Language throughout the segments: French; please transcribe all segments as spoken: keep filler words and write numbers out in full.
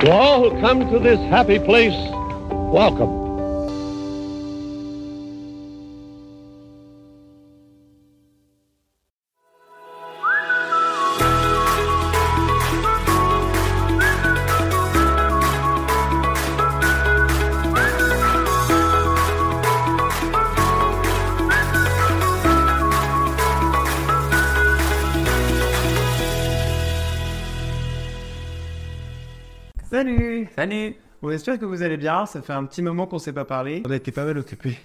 To all who come to this happy place, welcome. Salut! Salut! On espère que vous allez bien, ça fait un petit moment qu'on ne s'est pas parlé. On a été pas mal occupés,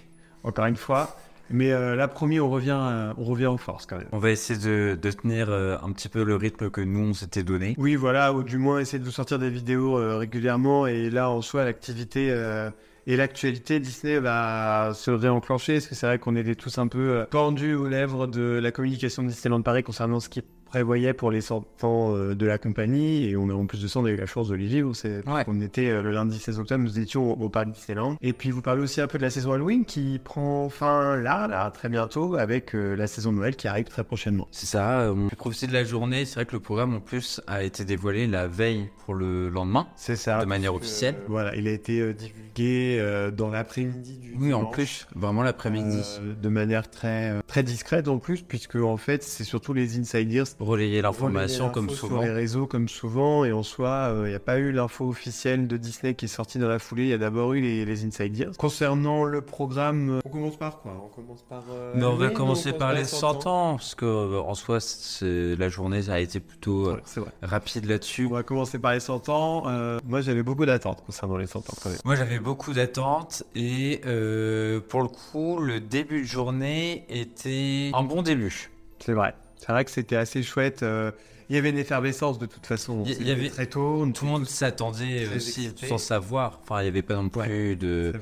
encore une fois. Mais euh, là, promis, on revient, euh, on revient en force quand même. On va essayer de, de tenir euh, un petit peu le rythme que nous, on s'était donné. Oui, voilà, ou du moins essayer de vous sortir des vidéos euh, régulièrement. Et là, en soi, l'activité euh, et l'actualité Disney va se réenclencher. Parce que c'est vrai qu'on était tous un peu euh, pendus aux lèvres de la communication de Disneyland Paris concernant ce qui prévoyait pour les sortants de la compagnie, et on a en plus de ça, on a eu la chance de les vivre. C'est ouais. On était euh, le lundi seize octobre, nous étions au, au parc Disneyland. Et puis vous parlez aussi un peu de la saison Halloween qui prend fin là, là très bientôt, avec euh, la saison de Noël qui arrive très prochainement. C'est ça, on peut profiter de la journée. C'est vrai que le programme en plus a été dévoilé la veille pour le lendemain. C'est ça. De manière officielle. Euh, voilà, il a été euh, divulgué euh, dans l'après-midi du. Oui, dimanche, en plus, vraiment l'après-midi. Euh, de manière très euh, très discrète en plus, puisque en fait c'est surtout les insiders. Relayer l'information comme souvent. Sur les réseaux comme souvent, et en soi, il euh, n'y a pas eu l'info officielle de Disney qui est sortie dans la foulée, il y a d'abord eu les, les insiders. Concernant le programme, on commence par quoi? On commence par... Euh, mais on va commencer par les cent ans, parce que euh, en soi, c'est, la journée a été plutôt euh, ouais, rapide là-dessus. On va commencer par les cent ans. Euh, moi, j'avais beaucoup d'attentes concernant les cent ans. Quand même. Moi, j'avais beaucoup d'attentes, et euh, pour le coup, le début de journée était un bon début. C'est vrai. C'est vrai que c'était assez chouette. Euh, il y avait une effervescence de toute façon. Il y avait très tôt. Tout le monde s'attendait aussi excité, sans savoir. Enfin, il n'y avait pas non plus ouais, de,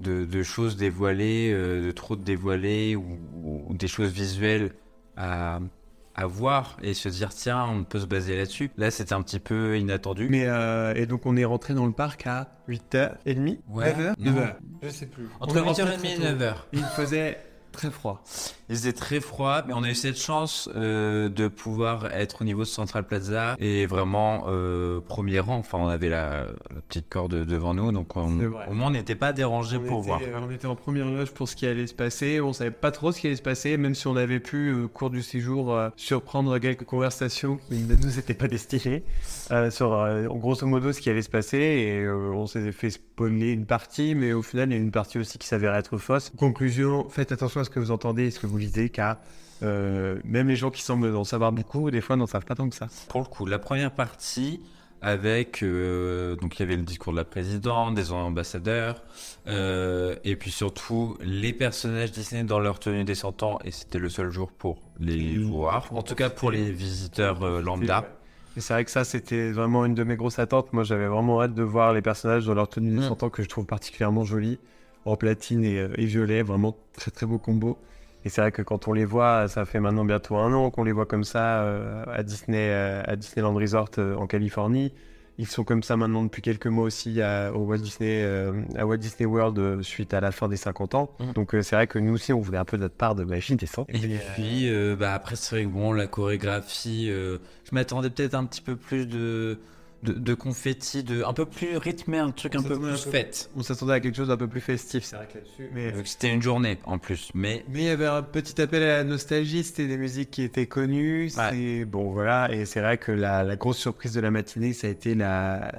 de, de choses dévoilées, euh, de trop de dévoilées ou, ou des choses visuelles à, à voir et se dire tiens, on peut se baser là-dessus. Là, c'était un petit peu inattendu. Mais euh, et donc, on est rentré dans le parc à huit heures trente, ouais, neuf heures, neuf heures. Je ne sais plus. Entre huit heures trente et neuf heures. Il faisait... très froid. Il faisait très froid, mais on a eu cette chance euh, de pouvoir être au niveau de Central Plaza et vraiment euh, premier rang. Enfin, on avait la, la petite corde devant nous, donc on, au moins on n'était pas dérangé pour était, voir. Euh, on était en première loge pour ce qui allait se passer. On savait pas trop ce qui allait se passer, même si on avait pu, au cours du séjour, euh, surprendre quelques conversations qui ne nous étaient pas destinées euh, sur, euh, grosso modo, ce qui allait se passer. Et euh, on s'est fait spawner une partie, mais au final, il y a une partie aussi qui s'avérait être fausse. Conclusion, faites attention ce que vous entendez et ce que vous lisez, car euh, même les gens qui semblent en savoir beaucoup, des fois n'en savent pas tant que ça. Pour le coup, la première partie avec euh, donc il y avait le discours de la présidente, des ambassadeurs, euh, et puis surtout les personnages Disney dans leur tenue des cent ans, et c'était le seul jour pour les voir, en tout cas pour les visiteurs euh, lambda. Et c'est vrai que ça, c'était vraiment une de mes grosses attentes. Moi, j'avais vraiment hâte de voir les personnages dans leur tenue des cent ans, que je trouve particulièrement jolie, en platine et, et violet, vraiment très très beau combo. Et c'est vrai que quand on les voit, ça fait maintenant bientôt un an qu'on les voit comme ça euh, à Disney, euh, à Disneyland Resort euh, en Californie. Ils sont comme ça maintenant depuis quelques mois aussi à, au Walt Disney, euh, à Walt Disney World euh, suite à la fin des cinquante ans. Mmh. Donc euh, c'est vrai que nous aussi, on voulait un peu notre part de magie des cent. Et puis, puis euh, bah, après, c'est vrai que bon, la chorégraphie, euh, je m'attendais peut-être un petit peu plus de... De, de confetti, de un peu plus rythmé, un truc on un peu plus fête. On s'attendait à quelque chose d'un peu plus festif, c'est vrai que là-dessus. Mais... c'était une journée en plus, mais mais il y avait un petit appel à la nostalgie. C'était des musiques qui étaient connues. Ouais. C'est bon, voilà. Et c'est vrai que la, la grosse surprise de la matinée, ça a été la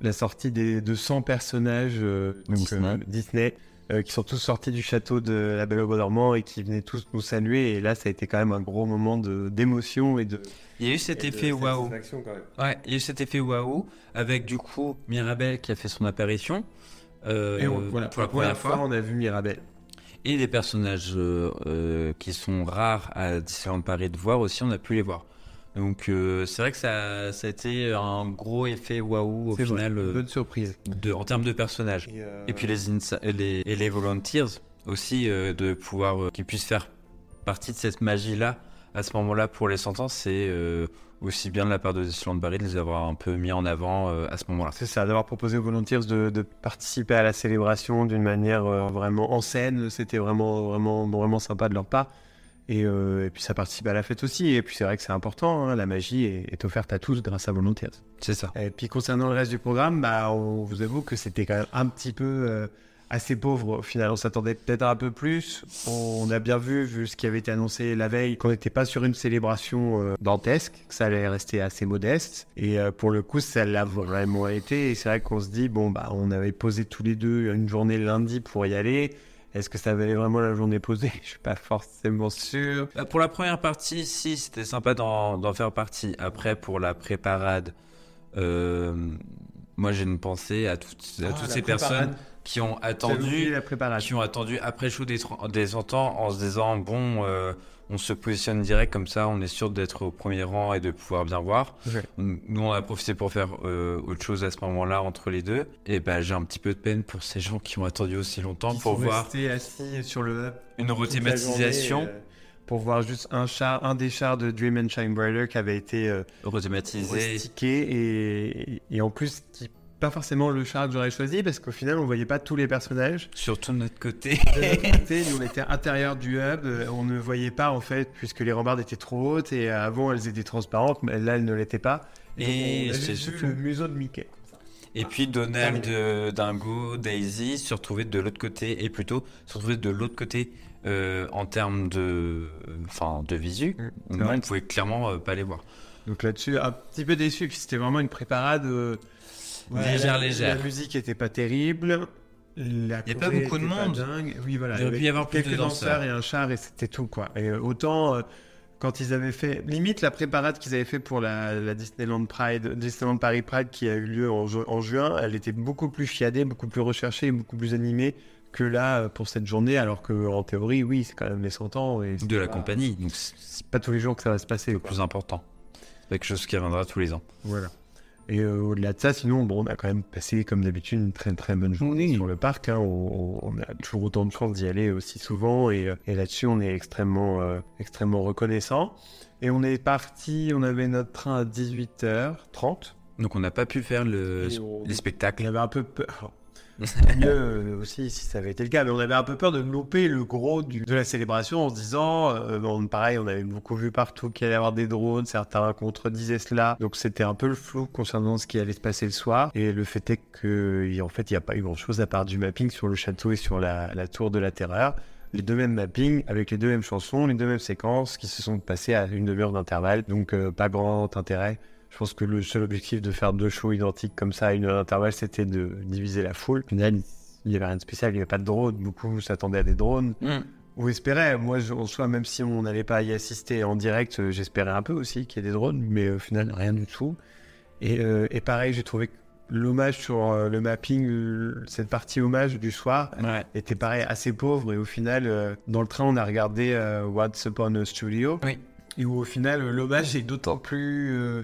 la sortie des de cent personnages euh, donc, Disney. Euh, Disney. Euh, qui sont tous sortis du château de la Belle au Bois Dormant et qui venaient tous nous saluer. Et là, ça a été quand même un gros moment de, d'émotion et de. Il y a eu cet effet waouh. Ouais, il y a eu cet effet waouh avec du coup Mirabelle qui a fait son apparition. Euh, et on, euh, voilà, pour la première fois, fois, on a vu Mirabelle. Et des personnages euh, euh, qui sont rares à Disneyland Paris de voir aussi, on a pu les voir. Donc euh, c'est vrai que ça, ça a été un gros effet waouh au c'est final. Vrai, bonne euh, surprise. De, en termes de personnages. Et, euh... et puis les, insa- les, et les volunteers aussi, euh, de pouvoir, euh, qu'ils puissent faire partie de cette magie-là à ce moment-là pour les cent ans, c'est euh, aussi bien de la part de Disneyland Paris de les avoir un peu mis en avant euh, à ce moment-là. C'est ça, d'avoir proposé aux volunteers de, de participer à la célébration d'une manière euh, vraiment en scène, c'était vraiment, vraiment, vraiment sympa de leur part. Et, euh, et puis ça participe à la fête aussi. Et puis c'est vrai que c'est important, hein, la magie est, est offerte à tous grâce à Volunteers. C'est ça. Et puis concernant le reste du programme, bah, on vous avoue que c'était quand même un petit peu euh, assez pauvre au final. On s'attendait peut-être un peu plus. On a bien vu, vu ce qui avait été annoncé la veille, qu'on n'était pas sur une célébration euh, dantesque, que ça allait rester assez modeste. Et euh, pour le coup, ça l'a vraiment été. Et c'est vrai qu'on se dit, bon, bah, on avait posé tous les deux une journée lundi pour y aller. Est-ce que ça valait vraiment la journée posée ? Je suis pas forcément sûr. Pour la première partie, si, c'était sympa d'en, d'en faire partie. Après, pour la préparade, euh, moi j'ai une pensée à toutes, à ah, toutes ces personnes qui ont attendu, qui ont attendu après show des, des cent ans en se disant bon, euh, on se positionne direct comme ça, on est sûr d'être au premier rang et de pouvoir bien voir. Okay. Nous, on a profité pour faire euh, autre chose à ce moment-là entre les deux. Et ben, bah, j'ai un petit peu de peine pour ces gens qui ont attendu aussi longtemps qui pour sont voir assis sur le hub, une rethématisation. Pour voir juste un char, un des chars de Dream and Shine Brighter qui avait été euh, rethématisé, et, et, et en plus qui pas forcément le char que j'aurais choisi parce qu'au final on voyait pas tous les personnages. Surtout de notre côté. De notre côté, nous on était à l'intérieur du hub, on ne voyait pas en fait puisque les rambardes étaient trop hautes et avant elles étaient transparentes, mais là elles ne l'étaient pas. Et, et c'est surtout le museau de Mickey. Et puis Donald, euh, Dingo, Daisy se retrouvaient de l'autre côté et plutôt se retrouvaient de l'autre côté euh, en termes de, enfin de visu. Mmh, on ne pouvait clairement euh, pas les voir. Donc là-dessus un petit peu déçu. Puis c'était vraiment une préparade. Euh... Ouais, légère, la, légère. La musique était pas terrible. La il n'y a pas beaucoup de monde. Oui, voilà. Il aurait pu y avoir plus de danseurs. danseurs et un char et c'était tout quoi. Et autant euh, quand ils avaient fait limite la préparade qu'ils avaient fait pour la, la Disneyland Pride, Disneyland Paris Pride qui a eu lieu en, ju- en juin, elle était beaucoup plus chiadée, beaucoup plus recherchée, beaucoup plus animée que là pour cette journée. Alors que en théorie, oui, c'est quand même les cent ans et de la pas, compagnie. Donc c'est, c'est pas tous les jours que ça va se passer. Le plus important. C'est quelque chose qui reviendra tous les ans. Voilà. Et euh, au-delà de ça, sinon, bon, on a quand même passé, comme d'habitude, une très très bonne journée oui. sur le parc. Hein, on, on a toujours autant de chance d'y aller aussi souvent, et, et là-dessus, on est extrêmement, euh, extrêmement reconnaissant. Et on est parti, on avait notre train à dix-huit heures trente. Donc on n'a pas pu faire le, on, les spectacles. On avait un peu peur. Mieux euh, aussi si ça avait été le cas, mais on avait un peu peur de louper le gros du, de la célébration en se disant euh, bon, pareil, on avait beaucoup vu partout qu'il allait y avoir des drones, certains contredisaient cela, donc c'était un peu le flou concernant ce qui allait se passer le soir. Et le fait est que en fait il n'y a pas eu grand chose à part du mapping sur le château et sur la, la tour de la terreur, les deux mêmes mappings avec les deux mêmes chansons, les deux mêmes séquences qui se sont passées à une demi-heure d'intervalle, donc euh, pas grand intérêt. Je pense que le seul objectif de faire deux shows identiques comme ça à une heure d'intervalle, c'était de diviser la foule. Au final, il n'y avait rien de spécial, il n'y avait pas de drone. Beaucoup s'attendaient à des drones. Mmh. Ou espéraient. Moi, en soi, même si on n'allait pas y assister en direct, j'espérais un peu aussi qu'il y ait des drones, mais au final, rien du tout. Et, euh, et pareil, j'ai trouvé que l'hommage sur le mapping, cette partie hommage du soir, ouais. était pareil assez pauvre. Et au final, euh, dans le train, on a regardé euh, What's Upon a Studio. Oui. Et où au final, l'hommage est d'autant plus... Euh,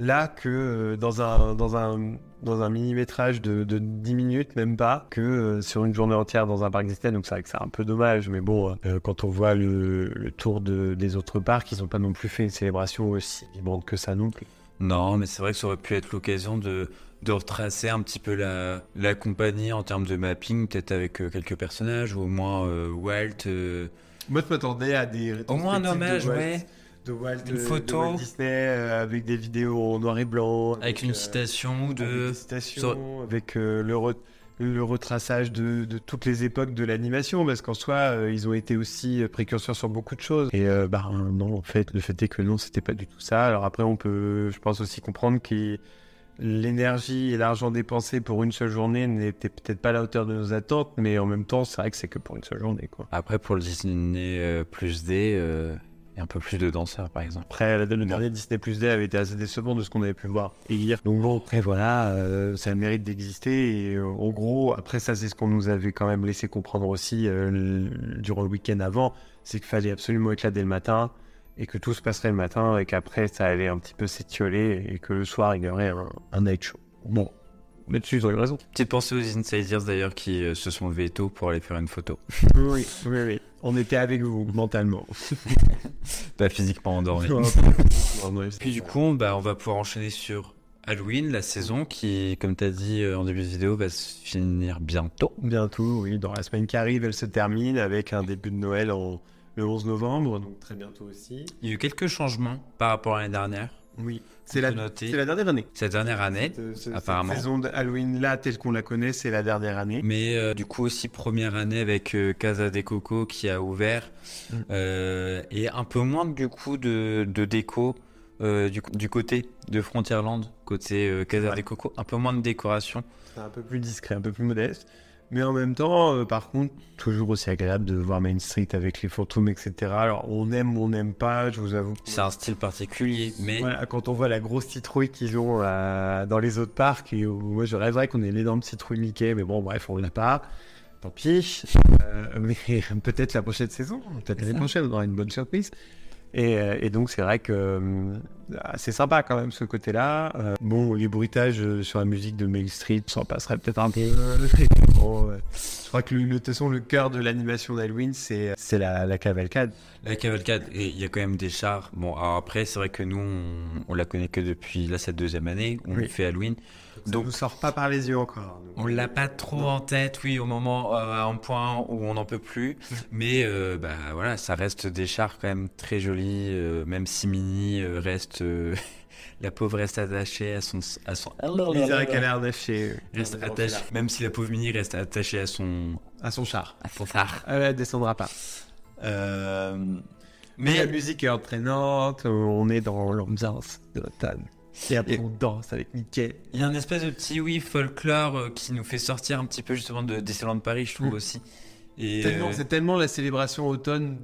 là que dans un, dans un, dans un mini-métrage de, de dix minutes, même pas, que sur une journée entière dans un parc Disney. Donc c'est vrai que c'est un peu dommage, mais bon, euh, quand on voit le, le tour de, des autres parcs, ils n'ont pas non plus fait une célébration aussi vibrante que ça non plus. Non, mais c'est vrai que ça aurait pu être l'occasion de, de retracer un petit peu la, la compagnie en termes de mapping, peut-être avec euh, quelques personnages, ou au moins euh, Walt. Euh... Moi, je m'attendais à des rétrospectives. Au moins un hommage, ouais. De Walt, une photo de Walt Disney euh, avec des vidéos en noir et blanc, avec, avec une euh, citation de avec, des citations, so... avec euh, le, re... le retraçage de, de toutes les époques de l'animation, parce qu'en soi euh, ils ont été aussi précurseurs sur beaucoup de choses. Et euh, bah non, en fait le fait est que non, c'était pas du tout ça. Alors après, on peut, je pense, aussi comprendre que l'énergie et l'argent dépensés pour une seule journée n'étaient peut-être pas à la hauteur de nos attentes, mais en même temps c'est vrai que c'est que pour une seule journée quoi. Après, pour le Disney euh, Plus Day, euh... et un peu plus de danseurs, par exemple. Après, le dernier Disney Plus Day avait été assez décevant de ce qu'on avait pu voir hier. Donc bon, après voilà, euh, ça a le mérite d'exister. Et euh, en gros, après ça, c'est ce qu'on nous avait quand même laissé comprendre aussi euh, le, durant le week-end avant, c'est qu'il fallait absolument éclater le matin et que tout se passerait le matin et qu'après ça allait un petit peu s'étioler et que le soir il y aurait un, un night show. Bon, là-dessus, ils ont eu raison. Petite pensée aux Insiders d'ailleurs qui euh, se sont levés tôt pour aller faire une photo. Oui, oui, oui. On était avec vous, mentalement. Pas physiquement endormi. Puis du coup, bah, on va pouvoir enchaîner sur Halloween, la saison qui, comme tu as dit euh, en début de vidéo, va se finir bientôt. Bientôt, oui. Dans la semaine qui arrive, elle se termine avec un début de Noël en, le onze novembre, donc très bientôt aussi. Il y a eu quelques changements par rapport à l'année dernière. Oui, c'est la, c'est la dernière année. Cette dernière année, cette, cette, apparemment. Cette saison d'Halloween là, telle qu'on la connaît, c'est la dernière année. Mais euh, du coup aussi première année avec euh, Casa des Cocos qui a ouvert mm. euh, et un peu moins du coup de, de déco euh, du, du côté de Frontierland, côté euh, Casa ouais. des Cocos, un peu moins de décoration. C'est un peu plus discret, un peu plus modeste. Mais en même temps, euh, par contre, toujours aussi agréable de voir Main Street avec les fantômes, et cetera. Alors, on aime ou on n'aime pas, je vous avoue. C'est un style particulier, mais... Voilà, quand on voit la grosse citrouille qu'ils ont euh, dans les autres parcs, et où, moi, je rêverais qu'on ait l'énorme citrouille Mickey, mais bon, bref, on l'a pas. Tant pis. Euh, mais peut-être la prochaine saison, peut-être l'année prochaine, on aura une bonne surprise. Et, et donc, c'est vrai que euh, c'est sympa quand même, ce côté-là. Euh, bon, les bruitages sur la musique de Main Street, s'en passerait peut-être un peu. Bon, ouais. Je crois que, le, de toute façon, le cœur de l'animation d'Halloween, c'est, c'est la, la cavalcade. La cavalcade, et il y a quand même des chars. Bon, alors après, c'est vrai que nous, on, on la connaît que depuis là, cette deuxième année, on oui. fait Halloween. Ça donc, ne sort pas par les yeux encore. Donc. On ne l'a pas trop non. en tête, oui, au moment, euh, à un point où on n'en peut plus. Mais euh, bah, voilà, ça reste des chars quand même très jolis. Euh, même si Minnie euh, reste euh, la pauvre reste attachée à son à son c'est vrai qu'elle a l'air attachée reste attachée même si la pauvre Minnie reste attachée à son à son char à son char elle ne descendra pas euh... mais... mais la musique est entraînante, on est dans l'ambiance de l'automne. Et après, on danse avec Mickey. Il y a un espèce de petit oui folklore euh, qui nous fait sortir un petit peu justement de Disneyland Paris, je trouve mmh. aussi. Et tellement, euh... c'est tellement la célébration automne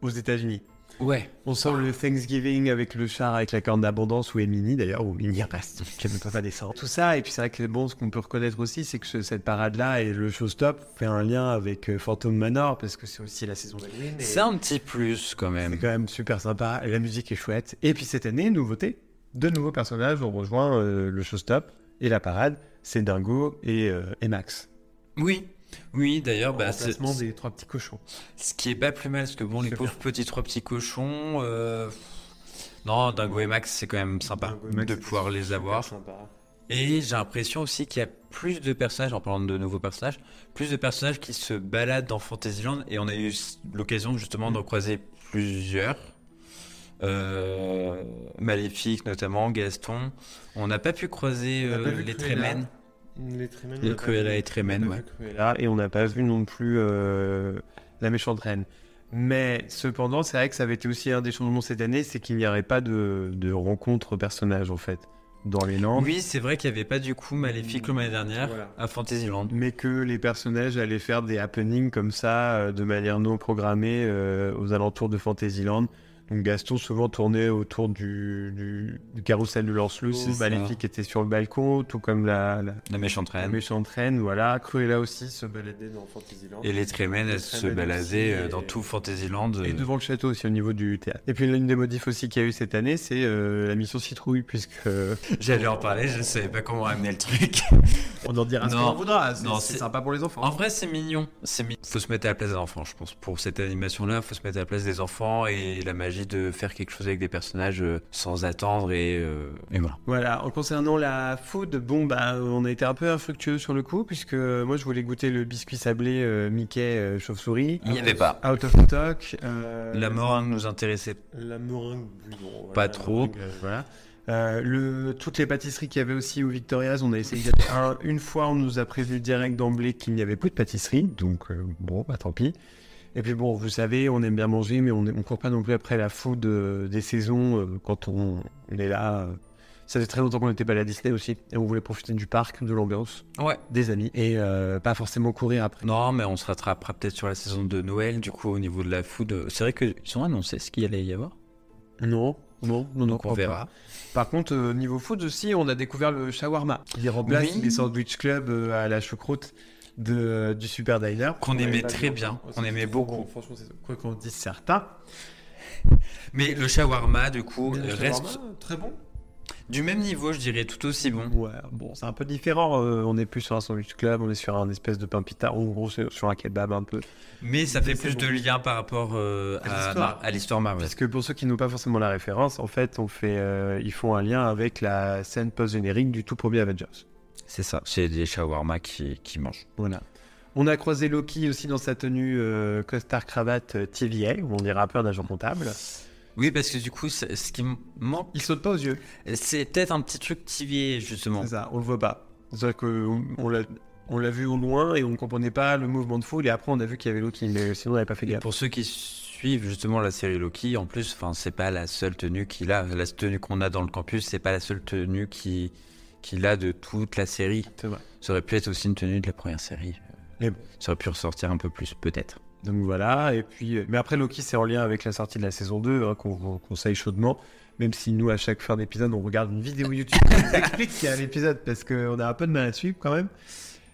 aux États-Unis. Ouais. On sent ah. le Thanksgiving avec le char, avec la corne d'abondance où est Minnie d'ailleurs, où Minnie reste, qu'elle ne peut pas descendre. Tout ça, et puis c'est vrai que bon, ce qu'on peut reconnaître aussi, c'est que ce, cette parade-là et le showstop fait un lien avec euh, Phantom Manor parce que c'est aussi la saison d'Halloween. Et... C'est un petit plus quand même. C'est quand même super sympa, la musique est chouette. Et puis cette année, nouveauté, deux nouveaux personnages ont rejoint euh, le showstop et la parade, c'est Dingo et, euh, et Max. Oui. Oui, d'ailleurs, bah, c'est le des trois petits cochons. Ce qui est pas plus mal, parce que bon, c'est les pauvres petits trois petits cochons. Euh... Non, Dingo et Max, c'est quand même sympa Max, de pouvoir les avoir. Sympa. Et j'ai l'impression aussi qu'il y a plus de personnages, en parlant de nouveaux personnages, plus de personnages qui se baladent dans Fantasyland. Et on a eu l'occasion justement d'en croiser plusieurs. Euh... Maléfique notamment, Gaston. On n'a pas pu croiser euh, pas les Trémènes. Les Trémènes, le Cruella et Trémène, ouais. Cruella, et on n'a pas vu non plus euh, la méchante reine. Mais cependant, c'est vrai que ça avait été aussi un des changements cette année, c'est qu'il n'y aurait pas de, de rencontre personnage en fait dans les langues. Oui, c'est vrai qu'il n'y avait pas du coup Maléfique l'année dernière voilà. à Fantasyland. Mais que les personnages allaient faire des happenings comme ça, euh, de manière non programmée euh, aux alentours de Fantasyland. Donc Gaston souvent tournait autour du, du, du carrousel de Lancelot, Maléfique était sur le balcon, tout comme la, la, la méchante reine. La méchante reine, voilà. Cruella aussi se baladait dans Fantasyland. Et les Trémènes, elles se baladaient dans tout Fantasyland. Et devant le château aussi, au niveau du théâtre. Et puis l'une des modifs aussi qu'il y a eu cette année, c'est euh, la mission Citrouille, puisque... J'allais en parler, je ne savais pas comment amener le truc. On en dira ce qu'on voudra, c'est, non, c'est... c'est sympa pour les enfants. En vrai, c'est mignon. Il mi... faut se mettre à la place des enfants, je pense. Pour cette animation-là, il faut se mettre à la place des enfants et la magie de faire quelque chose avec des personnages sans attendre et, euh, et voilà. Voilà, en concernant la food, bon bah on a été un peu infructueux sur le coup puisque moi je voulais goûter le biscuit sablé euh, Mickey euh, chauve-souris. Il n'y avait pas. Out of stock. Euh, la meringue nous intéressait. La meringue, bon, voilà, pas trop. Meringue, voilà. Euh, le, toutes les pâtisseries qu'il y avait aussi au Victoria's, on a essayé d'y aller. Un, une fois, on nous a prévenu direct d'emblée qu'il n'y avait plus de pâtisserie, donc euh, bon, bah tant pis. Et puis bon, vous savez, on aime bien manger, mais on ne court pas non plus après la food euh, des saisons euh, quand on, on est là. Euh. Ça fait très longtemps qu'on n'était pas à la Disney aussi, et on voulait profiter du parc, de l'ambiance, ouais. des amis, et euh, pas forcément courir après. Non, mais on se rattrapera peut-être sur la saison de Noël, du coup, au niveau de la food. C'est vrai qu'ils ont annoncé ce qu'il allait y avoir ? Non. Non, non, non, on verra. Pas. Par contre, euh, niveau food aussi, on a découvert le shawarma. Il remplace oui. les sandwich club euh, à la choucroute. De, euh, du Super Diner qu'on aimait très bien, on aimait beaucoup, franchement, c'est quoi qu'on dise certains. Mais le shawarma du coup le reste shawarma, très bon, du même niveau je dirais, tout aussi bon. Ouais, bon c'est un peu différent, euh, on est plus sur un sandwich club, on est sur un espèce de pain pita, en gros sur un kebab un peu. Mais ça fait plus bon. de lien par rapport euh, à, à, l'histoire. à l'histoire Marvel. Parce que pour ceux qui n'ont pas forcément la référence, en fait on fait, euh, ils font un lien avec la scène post-générique du tout premier Avengers. C'est ça, c'est des shawarma qui, qui mangent. Voilà. On a croisé Loki aussi dans sa tenue euh, costard cravate euh, T V A, où on est rappeur d'agent comptable. Oui, parce que du coup, ce qui manque... Il saute pas aux yeux. C'est peut-être un petit truc T V A, justement. C'est ça, on le voit pas. C'est-à-dire qu'on on l'a... On l'a vu au loin et on ne comprenait pas le mouvement de foule. Et après, on a vu qu'il y avait Loki, mais sinon, on n'avait pas fait gaffe. Pour ceux qui suivent justement la série Loki, en plus, c'est pas la seule tenue qu'il a. La tenue qu'on a dans le campus, c'est pas la seule tenue qu'il qu'il a de toute la série. C'est vrai. Ça aurait pu être aussi une tenue de la première série. Bon. Ça aurait pu ressortir un peu plus, peut-être. Donc voilà. Et puis, mais après, Loki, c'est en lien avec la sortie de la saison deux, hein, qu'on, qu'on conseille chaudement. Même si nous, à chaque fin d'épisode, on regarde une vidéo YouTube qui nous explique qu'il y a l'épisode, parce qu'on a un peu de mal à suivre quand même.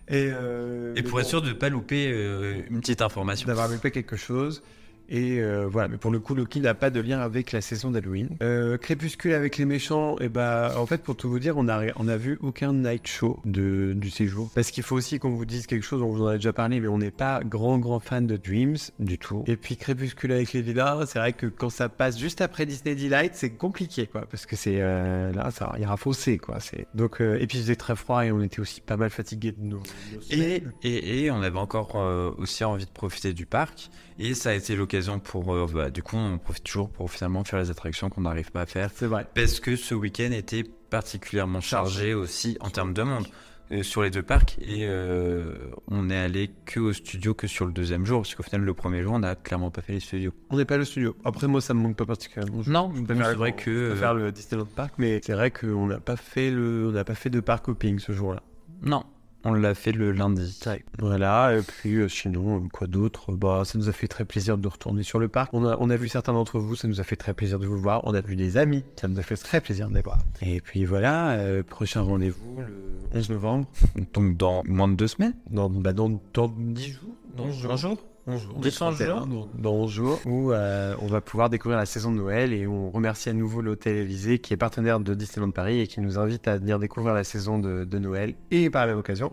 Et, euh, et pour bon, être sûr de ne pas louper euh, une petite information. D'avoir loupé quelque chose. Et euh, voilà, mais pour le coup, Loki n'a pas de lien avec la saison d'Halloween. Euh, Crépuscule avec les méchants, et bah, en fait, pour tout vous dire, on n'a on a vu aucun night show de, du séjour. Parce qu'il faut aussi qu'on vous dise quelque chose, on vous en a déjà parlé, mais on n'est pas grand, grand fan de Dreams du tout. Et puis Crépuscule avec les villards, c'est vrai que quand ça passe juste après Disney Delight, c'est compliqué, quoi. Parce que c'est. Euh, là, ça ira fausser, quoi. C'est... Donc, euh, et puis il faisait très froid et on était aussi pas mal fatigués de nos. Et, et, et on avait encore euh, aussi envie de profiter du parc. Et ça a été l'occasion pour... Euh, bah, du coup, on profite toujours pour finalement faire les attractions qu'on n'arrive pas à faire. C'est vrai. Parce que ce week-end était particulièrement chargé aussi en termes de monde euh, sur les deux parcs. Et euh, on n'est allé que au studio que sur le deuxième jour. Parce qu'au final, le premier jour, on n'a clairement pas fait les studios. On n'est pas le studio. Après, moi, ça me manque pas particulièrement. Je, non, je préfère, c'est vrai que... Euh, faire le Disneyland Park. Mais c'est vrai qu'on n'a pas fait le, on n'a pas fait de park hopping ce jour-là. Non. On l'a fait le lundi. Voilà, et puis euh, sinon, quoi d'autre ? Bah, ça nous a fait très plaisir de retourner sur le parc. On a, on a vu certains d'entre vous, ça nous a fait très plaisir de vous voir. On a vu des amis, ça nous a fait très plaisir de les voir. Et puis voilà, euh, prochain rendez-vous le onze novembre. Donc dans moins de deux semaines ? Dans, bah, dans, dans dix jours ? Dans un jour ? onze jours, dans onze jours, où euh, on va pouvoir découvrir la saison de Noël, et on remercie à nouveau l'Hôtel Élysée qui est partenaire de Disneyland Paris et qui nous invite à venir découvrir la saison de, de Noël et par la même occasion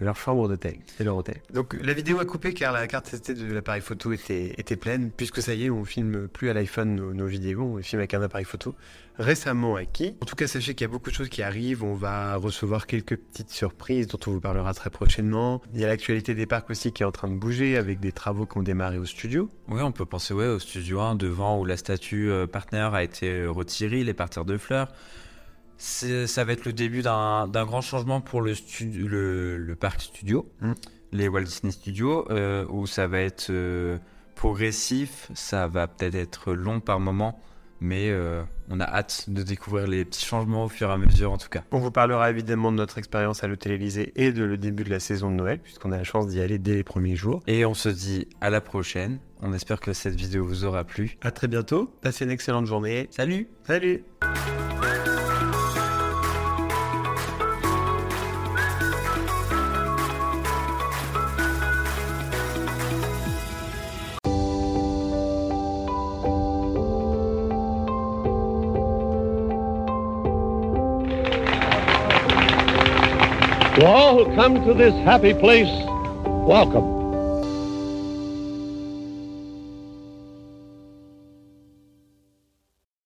leur chambre d'hôtel et leur hôtel. Donc la vidéo a coupé car la carte de l'appareil photo était, était pleine, puisque ça y est, on filme plus à l'iPhone nos, nos vidéos, on les filme avec un appareil photo récemment acquis. En tout cas, sachez qu'il y a beaucoup de choses qui arrivent, on va recevoir quelques petites surprises dont on vous parlera très prochainement. Il y a l'actualité des parcs aussi qui est en train de bouger avec des travaux qui ont démarré au studio. Oui, on peut penser ouais, au studio un devant où la statue euh, partenaire a été retirée, les parterres de fleurs. C'est, ça va être le début d'un, d'un grand changement pour le, stu- le, le parc studio, mmh. les Walt Disney Studios, euh, où ça va être euh, progressif, ça va peut-être être long par moment, mais euh, on a hâte de découvrir les petits changements au fur et à mesure en tout cas. On vous parlera évidemment de notre expérience à l'Hôtel Élysée et de le début de la saison de Noël, puisqu'on a la chance d'y aller dès les premiers jours. Et on se dit à la prochaine, on espère que cette vidéo vous aura plu. À très bientôt, passez une excellente journée. Salut. Salut. To all who come to this happy place, welcome.